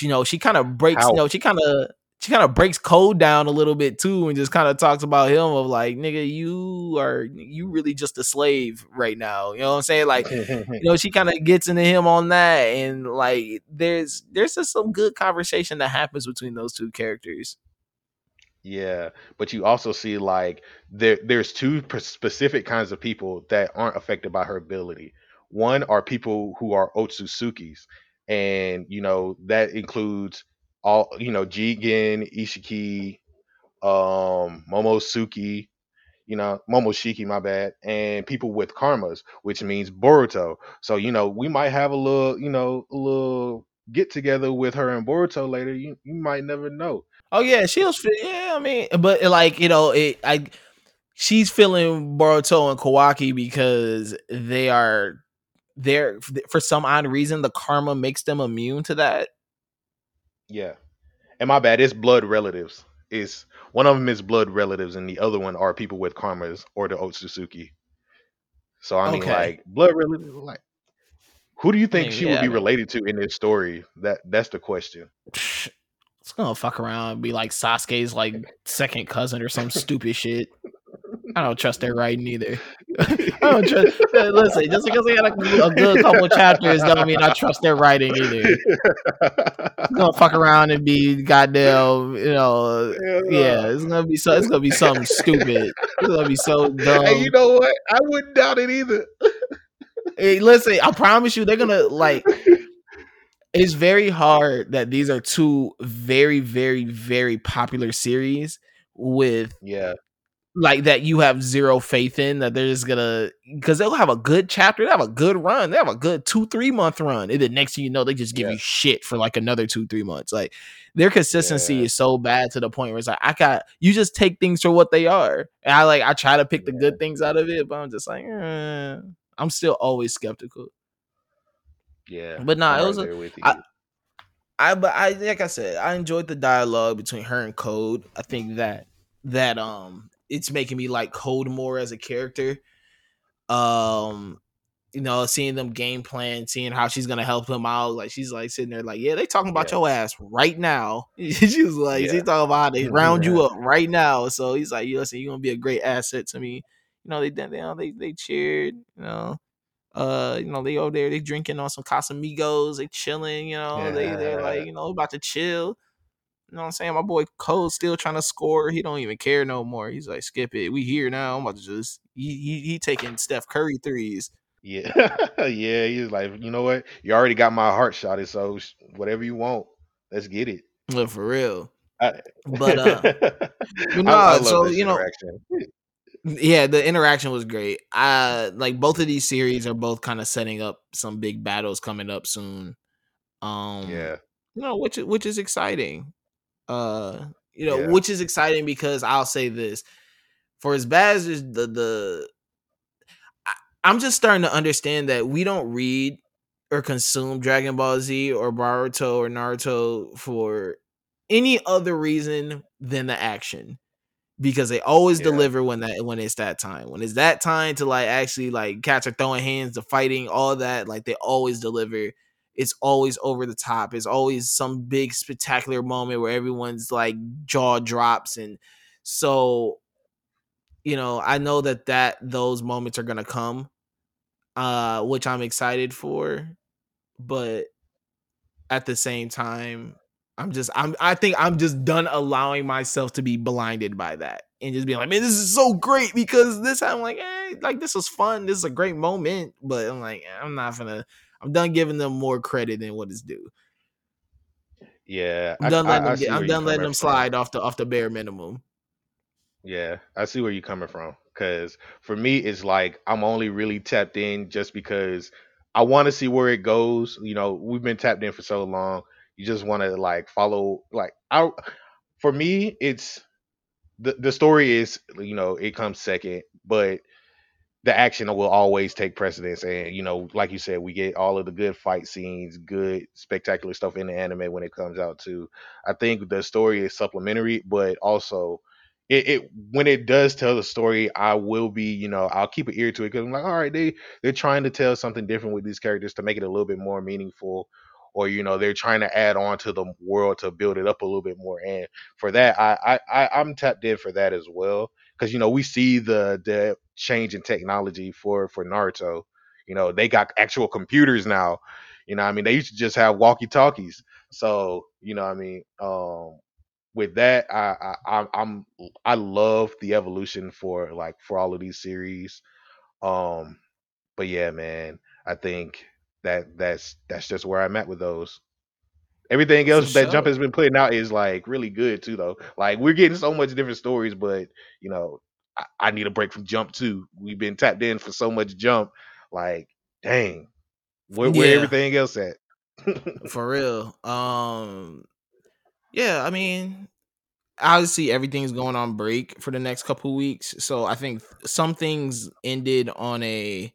you know, she kind of breaks, How? you know, she kind of, she kind of breaks Code down a little bit too. And just kind of talks about him of like, nigga, you are, you really just a slave right now. You know what I'm saying? Like, you know, she kind of gets into him on that. And like, there's, there's just some good conversation that happens between those two characters. Yeah. But you also see like there, there's two specific kinds of people that aren't affected by her ability. One are people who are Otsutsukis. And, you know, that includes all, you know, Jigen, Ishiki, um, Momosuke, you know, Momoshiki, my bad, and people with karmas, which means Boruto. So, you know, we might have a little, you know, a little get together with her and Boruto later. You you might never know. Oh yeah, she'll yeah, I mean, but like, you know, it I she's feeling Boruto and Kawaki because they are they're for some odd reason the karma makes them immune to that. Yeah. And my bad, it's blood relatives. It's one of them is blood relatives and the other one are people with karmas or the Otsutsuki. So I mean, okay. like blood related, like who do you think I mean, she yeah, would be I mean, related to in this story? That that's the question. It's gonna fuck around and be like Sasuke's like second cousin or some stupid shit. I don't trust their writing either. I don't trust. Listen, just because they had a, a good couple of chapters doesn't mean I trust their writing either. It's gonna fuck around and be goddamn, you know, yeah. It's gonna be so. It's gonna be something stupid. It's gonna be so dumb. Hey, you know what? I wouldn't doubt it either. Hey, listen, I promise you, they're gonna like. It's very hard that these are two very, very, very popular series with yeah. like that you have zero faith in that they're just gonna, because they'll have a good chapter, they have a good run, they have a good two three month run, and the next thing you know they just give yeah. you shit for like another two three months. Like their consistency yeah. is so bad to the point where it's like I got you just take things for what they are, and I like I try to pick yeah. the good things out of it, but I'm just like eh. I'm still always skeptical. Yeah, but nah, it was a, I, I but I like I said I enjoyed the dialogue between her and Code. I think that that um. it's making me like Code more as a character. Um, you know, seeing them game plan, seeing how she's gonna help him out. Like she's like sitting there, like, yeah, they talking about yeah. your ass right now. She was like, yeah. she's talking about how they round yeah. you up right now. So he's like, you listen, you're gonna be a great asset to me. You know, they they they, they cheered. You know, uh, you know, they over there, they drinking on some Casamigos, they chilling. You know, yeah. they they're like, you know, about to chill. You know what I'm saying? My boy Cole still trying to score. He don't even care no more. He's like, skip it. We here now. I'm about to just he he, he taking Steph Curry threes. Yeah, yeah. He's like, you know what? You already got my heart shot. It so whatever you want, let's get it. Look, for real. I, but uh, but no. I, I so you know, yeah, the interaction was great. I like both of these series are both kind of setting up some big battles coming up soon. Um, yeah. You know, which which is exciting. Uh, you know, yeah. which is exciting because I'll say this: for as bad as the the, I, I'm just starting to understand that we don't read or consume Dragon Ball Z or Boruto or Naruto for any other reason than the action, because they always yeah. deliver when that when it's that time. When it's that time to like actually like cats are throwing hands, the fighting, all that, like they always deliver. It's always over the top. It's always some big spectacular moment where everyone's like jaw drops. And so, you know, I know that, that those moments are going to come, uh, which I'm excited for, but at the same time, I'm just, I'm, I think I'm just done allowing myself to be blinded by that and just being like, man, this is so great because this, I'm like, eh, like, this was fun. This is a great moment, but I'm like, I'm not gonna, I'm done giving them more credit than what is due. Yeah, I'm done I, letting I, I them, get, I'm done letting them slide off the off the bare minimum. Yeah, I see where you're coming from. Because for me, it's like I'm only really tapped in just because I want to see where it goes. You know, we've been tapped in for so long. You just want to like follow. Like I, for me, it's the the story is, you know, it comes second, but the action will always take precedence. And, you know, like you said, we get all of the good fight scenes, good spectacular stuff in the anime when it comes out too. I think the story is supplementary, but also it, it when it does tell the story, I will be, you know, I'll keep an ear to it because I'm like, all right, they, they're trying to tell something different with these characters to make it a little bit more meaningful, or, you know, they're trying to add on to the world to build it up a little bit more. And for that, I, I, I I'm tapped in for that as well. Because, you know, we see the the change in technology for, for Naruto. You know, they got actual computers now. You know what I mean? They used to just have walkie-talkies. So, you know what I mean? Um, with that, I, I, I'm, I love the evolution for, like, for all of these series. Um, but, yeah, man, I think that that's that's just where I'm at with those. Everything else that Jump has been putting out is like really good too, though. Like we're getting so much different stories, but you know, I, I need a break from Jump too. We've been tapped in for so much Jump. Like, dang, where, where yeah. everything else at? For real. Um, yeah, I mean, obviously everything's going on break for the next couple of weeks, so I think some things ended on a.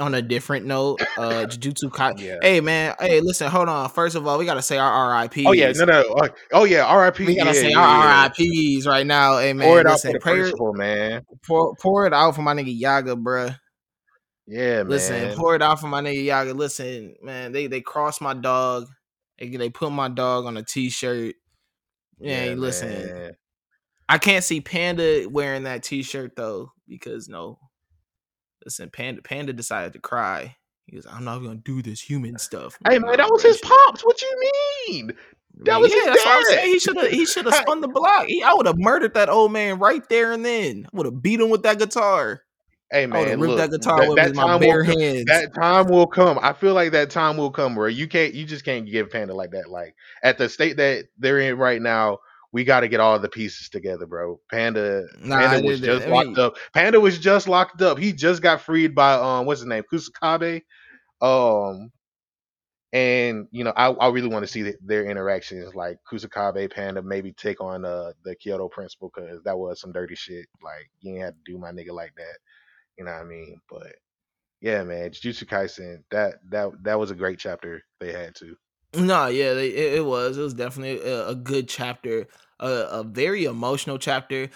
On a different note, uh, Jujutsu Kaisen. Yeah. Hey man, hey, listen, hold on. First of all, we gotta say our R I Ps. Oh yeah, no, no. Oh yeah, R I P. We gotta yeah, say yeah, our yeah. R I Ps right now. Hey man, pour it listen, out for the prayer, principal, man. Pour, pour it out for my nigga Yaga, bruh. Yeah, man. Listen, pour it out for my nigga Yaga. Listen, man, they they crossed my dog. They, they put my dog on a t-shirt. Yeah, yeah, listen. Man. I can't see Panda wearing that t-shirt though, because no. Listen, Panda Panda decided to cry. He goes, I'm not going to do this human stuff. Hey, man, that was his pops. What you mean? That man, was yeah, his that's dad. What I'm saying. He should have he should have spun the block. He, I would have murdered that old man right there and then. I would have beat him with that guitar. Hey, man, I would have ripped that guitar that, with that my bare hands. That time will come. I feel like that time will come where you can't, you just can't give Panda like that. Like, at the state that they're in right now, we got to get all the pieces together, bro. Panda, nah, Panda was just I mean, locked up. Panda was just locked up. He just got freed by um, what's his name, Kusakabe. Um, and you know, I, I really want to see the, their interactions, like Kusakabe, Panda, maybe take on uh, the Kyoto principal, because that was some dirty shit. Like, you ain't have to do my nigga like that. You know what I mean? But yeah, man, Jujutsu Kaisen, that that that was a great chapter they had too. No, yeah, they, it, it was. It was definitely a, a good chapter, a, a very emotional chapter.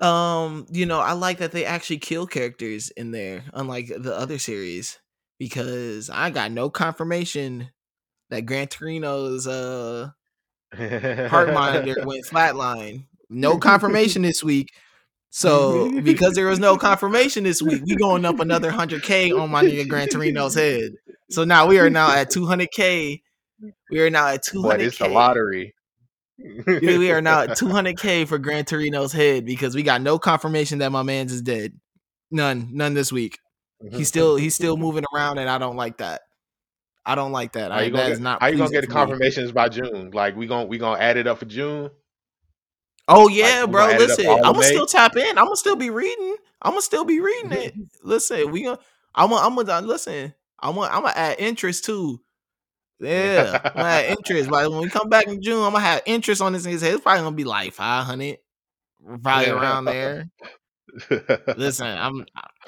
Um, you know, I like that they actually kill characters in there, unlike the other series, because I got no confirmation that Gran Torino's uh, heart monitor went flatline. No confirmation this week. So, because there was no confirmation this week, we going up another one hundred K on my nigga Gran Torino's head. So now we are now at two hundred K. We are now at two hundred K. But it's the lottery. We are now at two hundred K for Gran Torino's head, because we got no confirmation that my man's is dead. None, none this week. He's still he's still moving around, and I don't like that. I don't like that. Are you gonna get, get the confirmations me. by June? Like, we gonna we gonna add it up for June. Oh yeah, like, bro. Listen, I'm gonna still tap in. I'm gonna still be reading. I'm gonna still be reading it. Listen, we gonna. I'm gonna. I'm gonna listen. I'm gonna. I'm gonna add interest too. Yeah, I'm gonna add interest. Like, when we come back in June, I'm gonna have interest on this in his head. It's probably gonna be like five hundred, probably yeah. around there. Listen, I'm.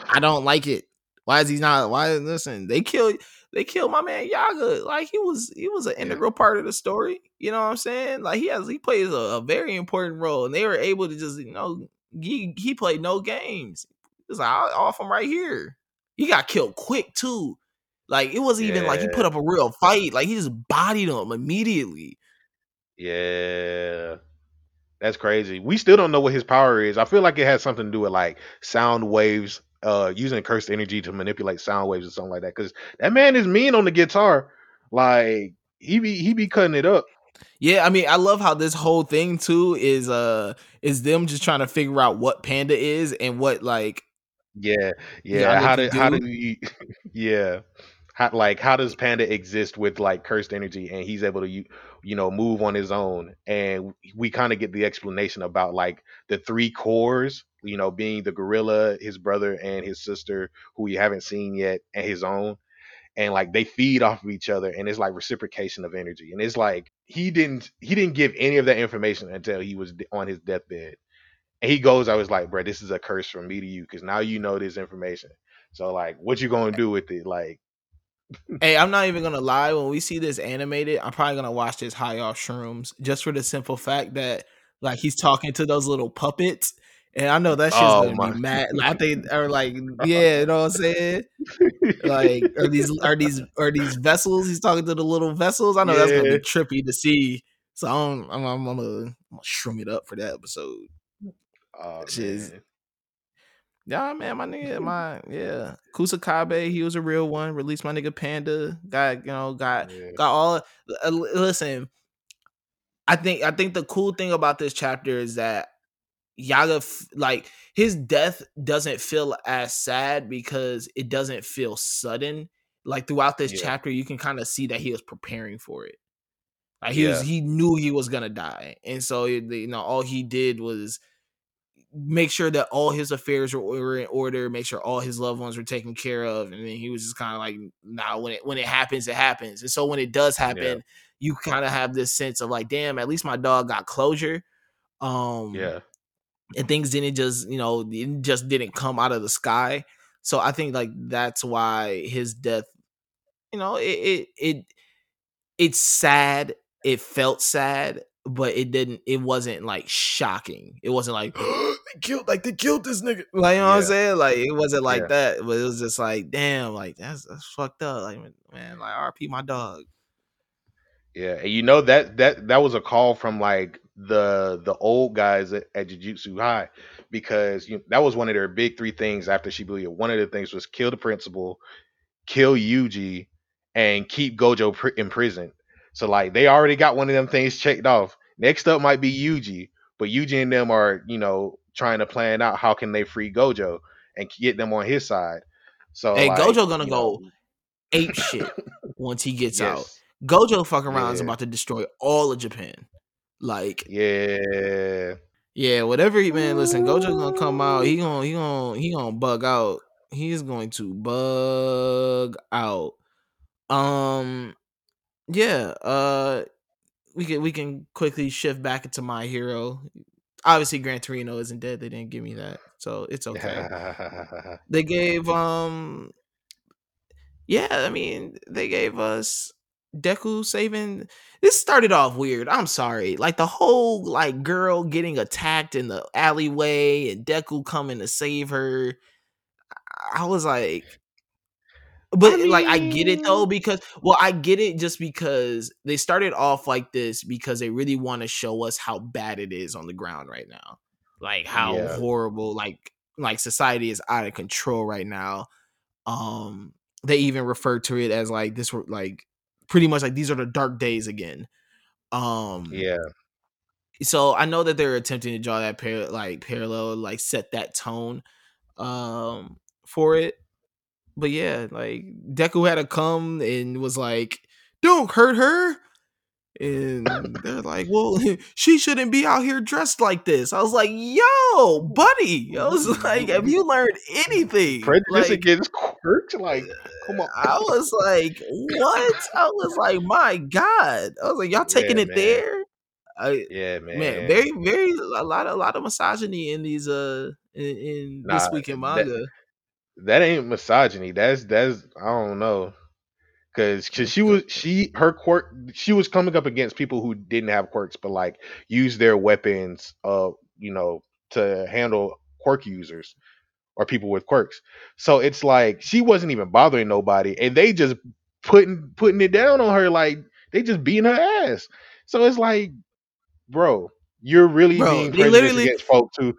I don't like it. Why is he not? Why? Listen, they killed. They killed my man Yaga. Like, he was, he was an integral part of the story. You know what I'm saying? Like, he has, he plays a, a very important role, and they were able to just, you know, he, he played no games. It's like, I'll off him right here. He got killed quick too. Like, it wasn't yeah. even like he put up a real fight. Like, he just bodied him immediately. Yeah. That's crazy. We still don't know what his power is. I feel like it has something to do with like sound waves. Uh, using cursed energy to manipulate sound waves or something like that, because that man is mean on the guitar. Like, he be he be cutting it up. Yeah, I mean, I love how this whole thing too is uh is them just trying to figure out what Panda is and what, like, yeah yeah how do, do how do you yeah how, like, how does Panda exist with like cursed energy, and he's able to you you know move on his own, and we kind of get the explanation about like the three cores. You know, being the gorilla, his brother, and his sister, who we haven't seen yet, and his own. And like, they feed off of each other, and it's like reciprocation of energy. And it's like, he didn't he didn't give any of that information until he was on his deathbed. And he goes, I was like, bro, this is a curse from me to you, because now you know this information. So like, what you gonna do with it? Like, hey, I'm not even gonna lie, when we see this animated, I'm probably gonna watch this high off shrooms, just for the simple fact that like, he's talking to those little puppets. And I know that shit's oh, gonna my. be mad. Like, I think, or like, yeah, you know what I'm saying? Like, are these are these are these vessels? He's talking to the little vessels. I know yeah. that's gonna be trippy to see. So I'm I'm, I'm, I'm, gonna, I'm gonna shroom it up for that episode. Oh, is, yeah, man, my nigga, my yeah, Kusakabe, he was a real one. Released my nigga Panda. Got you know, got yeah. got all. Uh, listen, I think I think the cool thing about this chapter is that Yaga, like, his death doesn't feel as sad because it doesn't feel sudden. Like, throughout this yeah. chapter, you can kind of see that he was preparing for it. Like, he yeah. was, he knew he was gonna die, and so, you know, all he did was make sure that all his affairs were in order, make sure all his loved ones were taken care of, and then he was just kind of like, nah, when it when it happens, it happens. And so when it does happen, yeah. you kind of have this sense of like, damn, at least my dog got closure. Um, yeah. And things didn't just, you know, it just didn't come out of the sky. So I think like that's why his death, you know, it it, it it's sad. It felt sad, but it didn't, it wasn't like shocking. It wasn't like they killed, like they killed this nigga. Like, you know yeah. what I'm saying? Like, it wasn't like yeah. that, but it was just like, damn, like that's that's fucked up. Like, man, like R I P my dog. Yeah, and you know that that that was a call from like the the old guys at, at Jujutsu High, because you know, that was one of their big three things after Shibuya. One of the things was kill the principal, kill Yuji, and keep Gojo pr- in prison. So like they already got one of them things checked off. Next up might be Yuji, but Yuji and them are, you know, trying to plan out how can they free Gojo and get them on his side. So hey, like, Gojo gonna go know. ape shit once he gets yes. out. Gojo fucking around yeah. is about to destroy all of Japan. Like, yeah, yeah, whatever. Man, listen, Gojo's gonna come out. He gonna he gonna he gonna bug out. He is going to bug out. Um, yeah. Uh, we can we can quickly shift back into My Hero. Obviously, Gran Torino isn't dead. They didn't give me that, so it's okay. They gave um, yeah. I mean, they gave us Deku saving. This started off weird. I'm sorry. Like the whole like girl getting attacked in the alleyway and Deku coming to save her. I was like, but I mean... like I get it though, because well I get it just because they started off like this because they really want to show us how bad it is on the ground right now. Like how yeah. horrible like like society is out of control right now. Um they even refer to it as like this like pretty much like these are the dark days again. Um, yeah. So I know that they're attempting to draw that par- like parallel, like set that tone um, for it. But yeah, like Deku had to come and was like, don't hurt her. And they're like, well, she shouldn't be out here dressed like this. I was like, yo, buddy. I was like, have you learned anything? Prejudice like, against quirks? Like, come on. I was like, what? I was like, my God. I was like, y'all taking yeah, it man. there? I, yeah, man. Man, very, very a lot, a lot of misogyny in these uh in, in nah, this week in manga. That, that ain't misogyny. That's that's I don't know. Cause, cause she was she her quirk she was coming up against people who didn't have quirks but like use their weapons uh you know to handle quirk users or people with quirks, so it's like she wasn't even bothering nobody and they just putting putting it down on her like they just beating her ass. So it's like, bro, you're really bro, being prejudiced literally... against folks who.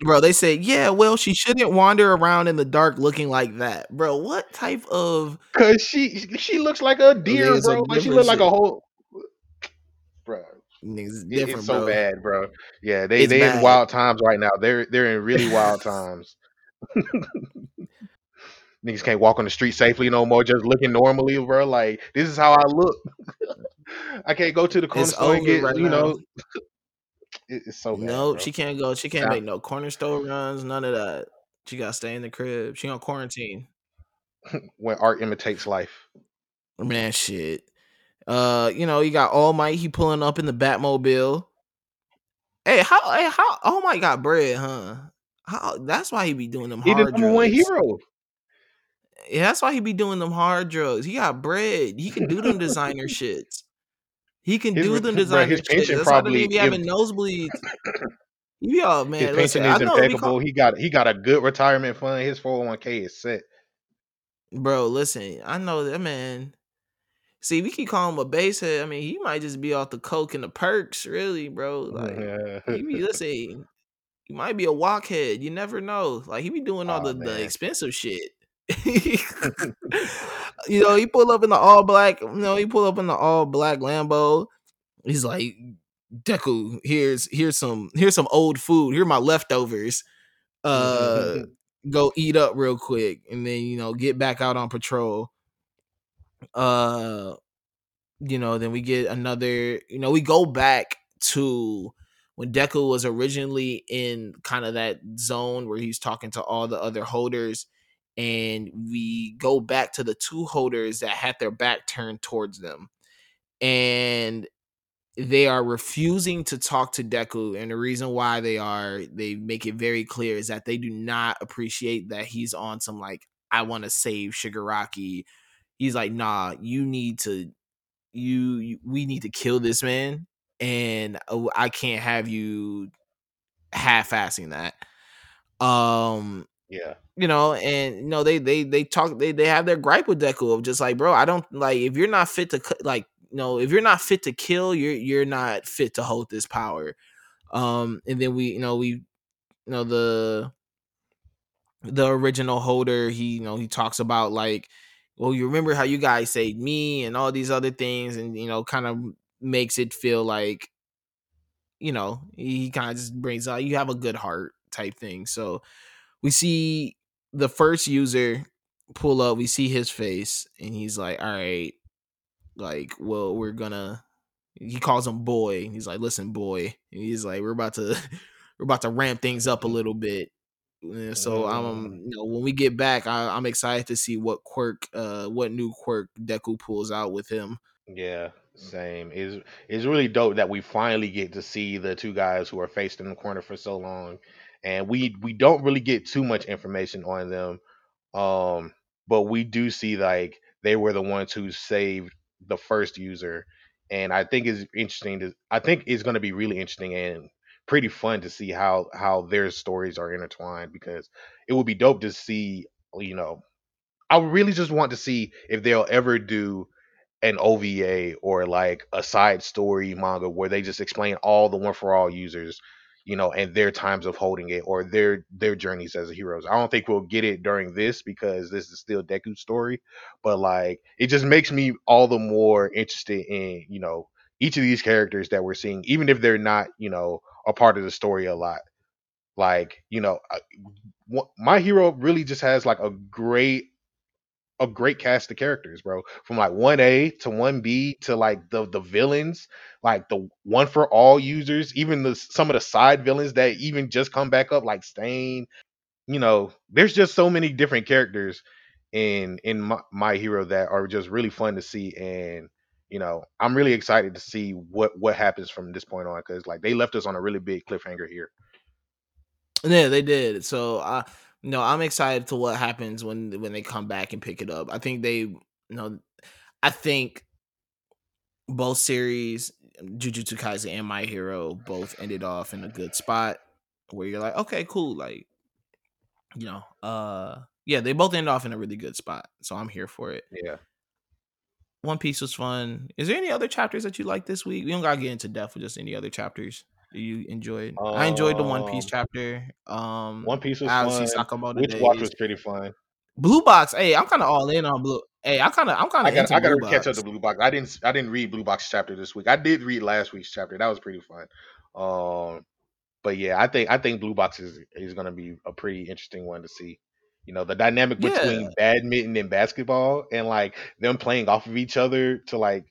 Bro, they say, yeah, well, she shouldn't wander around in the dark looking like that. Bro, what type of... Because she she looks like a deer, bro. Like she looks like a whole... Bro. It's, different, it's so bro. bad, bro. Yeah, they, they in wild times right now. They're, they're in really wild times. Niggas can't walk on the street safely no more, just looking normally, bro. Like, this is how I look. I can't go to the corner store and get, right you now. know... It's so bad, no, bro. she can't go. She can't yeah. make no corner store runs. None of that. She gotta stay in the crib. She on quarantine. When art imitates life, man, shit. Uh, you know, you got All Might. He pulling up in the Batmobile. Hey, how? Hey, how? All Might got bread, huh? How? That's why he be doing them hard drugs. He the number one hero. Yeah, that's why he be doing them hard drugs. He got bread. He can do them designer shits. He can his, do them design. His pension shit. probably be having nosebleeds. Yeah, man. His pension listen, is impeccable. Call- he got he got a good retirement fund. His four oh one k is set. Bro, listen, I know that man. See, we can call him a basehead. I mean, he might just be off the coke and the perks, really, bro. Like, yeah. he be, listen, he might be a walkhead. You never know. Like, he be doing all oh, the, the expensive shit. You know, he pull up in the all black. You know, he pull up in the all black Lambo. He's like, Deku, here's here's some here's some old food. Here are my leftovers. Uh, go eat up real quick, and then you know get back out on patrol. Uh, you know, then we get another. You know, we go back to when Deku was originally in kind of that zone where he's talking to all the other holders. And we go back to the two holders that had their back turned towards them. And they are refusing to talk to Deku. And the reason why they are, they make it very clear, is that they do not appreciate that he's on some, like, I want to save Shigaraki. He's like, nah, you need to you, you we need to kill this man, and I can't have you half-assing that. Um, yeah, you know, and you know they they they talk they they have their gripe with Deku of just like, bro, I don't like if you're not fit to like you know if you're not fit to kill, you're you're not fit to hold this power. Um, and then we you know we you know the the original holder he you know he talks about like, well, you remember how you guys saved me and all these other things, and you know kind of makes it feel like, you know, he kind of just brings out you have a good heart type thing. So we see the first user pull up, we see his face, and he's like, all right, like, well, we're gonna he calls him boy. He's like, listen, boy. And he's like, we're about to we're about to ramp things up a little bit. And so I'm um, you know, when we get back, I, I'm excited to see what quirk, uh, what new quirk Deku pulls out with him. Yeah, same. It's it's really dope that we finally get to see the two guys who are faced in the corner for so long, and we we don't really get too much information on them, um, but we do see like they were the ones who saved the first user, and I think it's interesting. To, I think it's going to be really interesting and pretty fun to see how how their stories are intertwined, because it would be dope to see, you know, I really just want to see if they'll ever do an O V A or like a side story manga where they just explain all the One for All users, you know, and their times of holding it or their their journeys as heroes. I don't think we'll get it during this because this is still Deku's story, but like it just makes me all the more interested in, you know, each of these characters that we're seeing, even if they're not, you know, a part of the story a lot. Like, you know, My Hero really just has like a great a great cast of characters, bro, from like one A to one B to like the the villains, like the One for All users, even the some of the side villains that even just come back up, like Stain. You know, there's just so many different characters in in my, my Hero that are just really fun to see. And you know, I'm really excited to see what, what happens from this point on, because like they left us on a really big cliffhanger here. Yeah, they did. So I, uh, no, I'm excited to what happens when when they come back and pick it up. I think they, you know, I think both series, Jujutsu Kaisen and My Hero, both ended off in a good spot where you're like, okay, cool, like, you know, uh, yeah, they both end off in a really good spot. So I'm here for it. Yeah. One Piece was fun. Is there any other chapters that you like this week? We don't gotta get into depth with just any other chapters that you enjoyed. Um, I enjoyed the One Piece chapter. Um, One Piece was fun. Witch Watch was pretty fun. Blue Box. Hey, I'm kind of all in on Blue. Hey, I'm kind of, I'm kind of. I gotta, I gotta catch up to Blue Box. I didn't, I didn't read Blue Box chapter this week. I did read last week's chapter. That was pretty fun. Um, but yeah, I think, I think Blue Box is is gonna be a pretty interesting one to see. You know, the dynamic between yeah. badminton and basketball, and like them playing off of each other to like,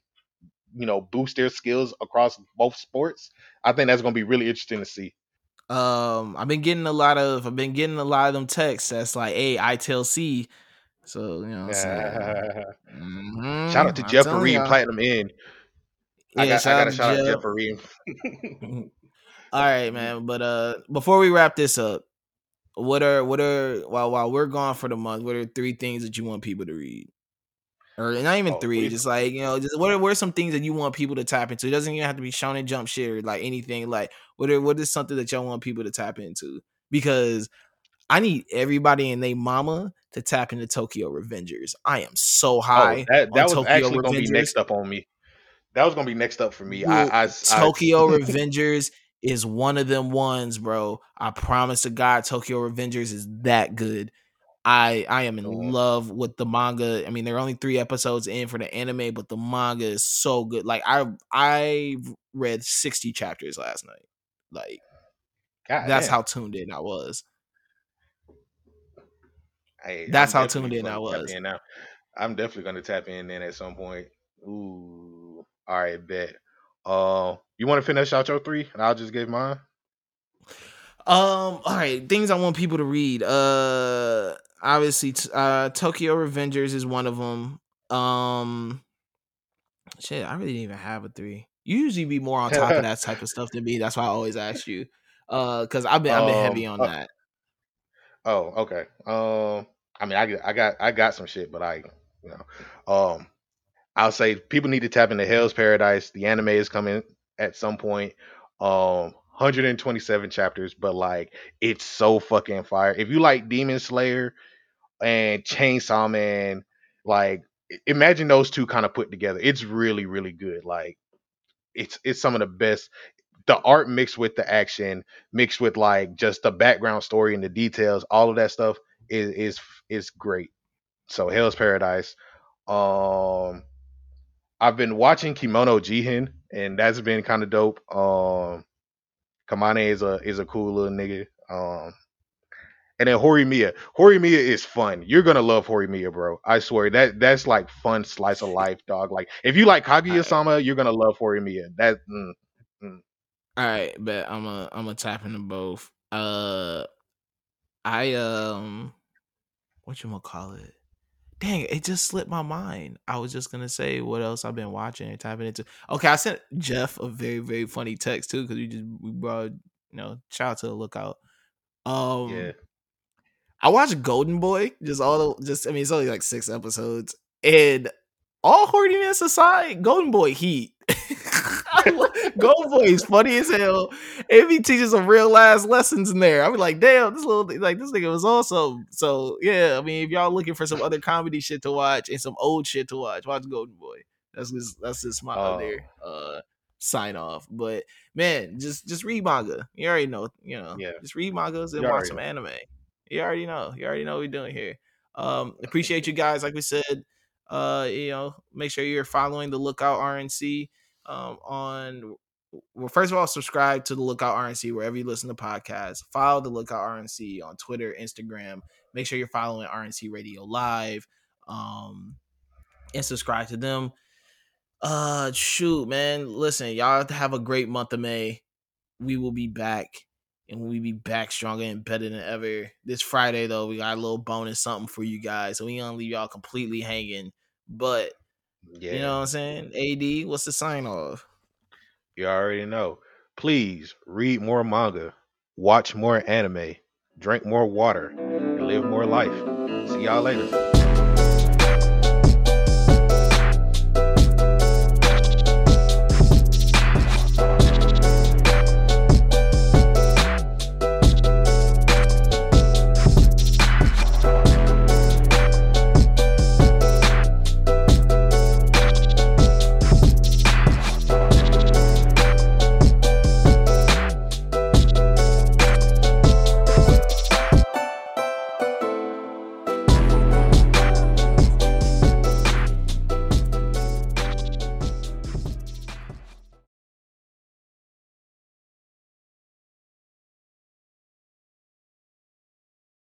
you know, boost their skills across both sports. I think that's going to be really interesting to see. Um, I've been getting a lot of, I've been getting a lot of them texts that's like, hey, I tell C. So, you know, so, mm-hmm. shout out to Jeff for reading Platinum In. I yeah, got, I got to shout out to Jeff for reading. All right, man. But uh, before we wrap this up, What are what are while while we're gone for the month? What are three things that you want people to read, or not even oh, three? Please. Just like, you know, just what are what are some things that you want people to tap into? It doesn't even have to be Shonen Jump shit or like anything. Like what are, what is something that y'all want people to tap into? Because I need everybody and they mama to tap into Tokyo Revengers. I am so high. Oh, that that on was Tokyo actually Revengers. Gonna be next up on me. That was gonna be next up for me. Ooh, I, I Tokyo I, Revengers. Is one of them ones, bro. I promise to God, Tokyo Revengers is that good. I I am in love with the manga. I mean, there are only three episodes in for the anime, but the manga is so good. Like I I read sixty chapters last night. Like God, that's damn. how tuned in I was. Hey, that's I'm how tuned in I was. In I'm definitely gonna tap in then at some point. Ooh, all right, bet. Uh, you want to finish out your three, and I'll just give mine. Um, all right, things I want people to read. Uh, obviously, t- uh, Tokyo Revengers is one of them. Um, shit, I really didn't even have a three. You usually be more on top of that type of stuff than me. That's why I always ask you. Uh, because I've been I've been um, heavy on uh, that. Oh, okay. Um, I mean, I I got I got some shit, but I you know, um. I'll say people need to tap into Hell's Paradise. The anime is coming at some point. Um, one hundred twenty-seven chapters, but like it's so fucking fire. If you like Demon Slayer and Chainsaw Man, like imagine those two kind of put together. It's really, really good. Like it's it's some of the best. The art mixed with the action, mixed with like just the background story and the details, all of that stuff is is is great. So Hell's Paradise. Um, I've been watching Kimono Jihin, and that's been kind of dope. Um, Kamane is a is a cool little nigga. Um, and then Horimiya. Horimiya is fun. You're gonna love Horimiya, bro. I swear that that's like fun slice of life, dog. Like if you like Kaguya-sama, you're gonna love Horimiya. That. Mm, mm. All right, but I'm a I'm a tap into both. Uh, I um, what you gonna call it? Dang, it just slipped my mind. I was just gonna say what else I've been watching and tapping into. Okay, I sent Jeff a very very funny text too because we just we brought you know shout out to the lookout. Um, yeah. I watched Golden Boy. Just all the, just I mean it's only like six episodes and all horniness aside, Golden Boy heat. Golden Boy is funny as hell. And he teaches some real life lessons in there. I was like, damn, this little like this nigga was awesome. So yeah, I mean, if y'all looking for some other comedy shit to watch and some old shit to watch, watch Golden Boy. That's just that's just my oh. other uh, sign off. But man, just just read manga. You already know, you know. Yeah. Just read mangas and you watch some know. anime. You already know. You already know what we're doing here. Um, appreciate you guys. Like we said, uh, you know, make sure you're following the Lookout R N C. Um, on well, first of all, subscribe to the Lookout R N C wherever you listen to podcasts. Follow the Lookout R N C on Twitter, Instagram. Make sure you're following R N C Radio Live, um, and subscribe to them. Uh, shoot, man, listen, y'all have to have a great month of May. We will be back, and we'll be back stronger and better than ever. This Friday, though, we got a little bonus something for you guys, so we don't leave y'all completely hanging, but. Yeah. You know what I'm saying? A D, what's the sign off? You already know. Please read more manga, watch more anime, drink more water, and live more life. See y'all later.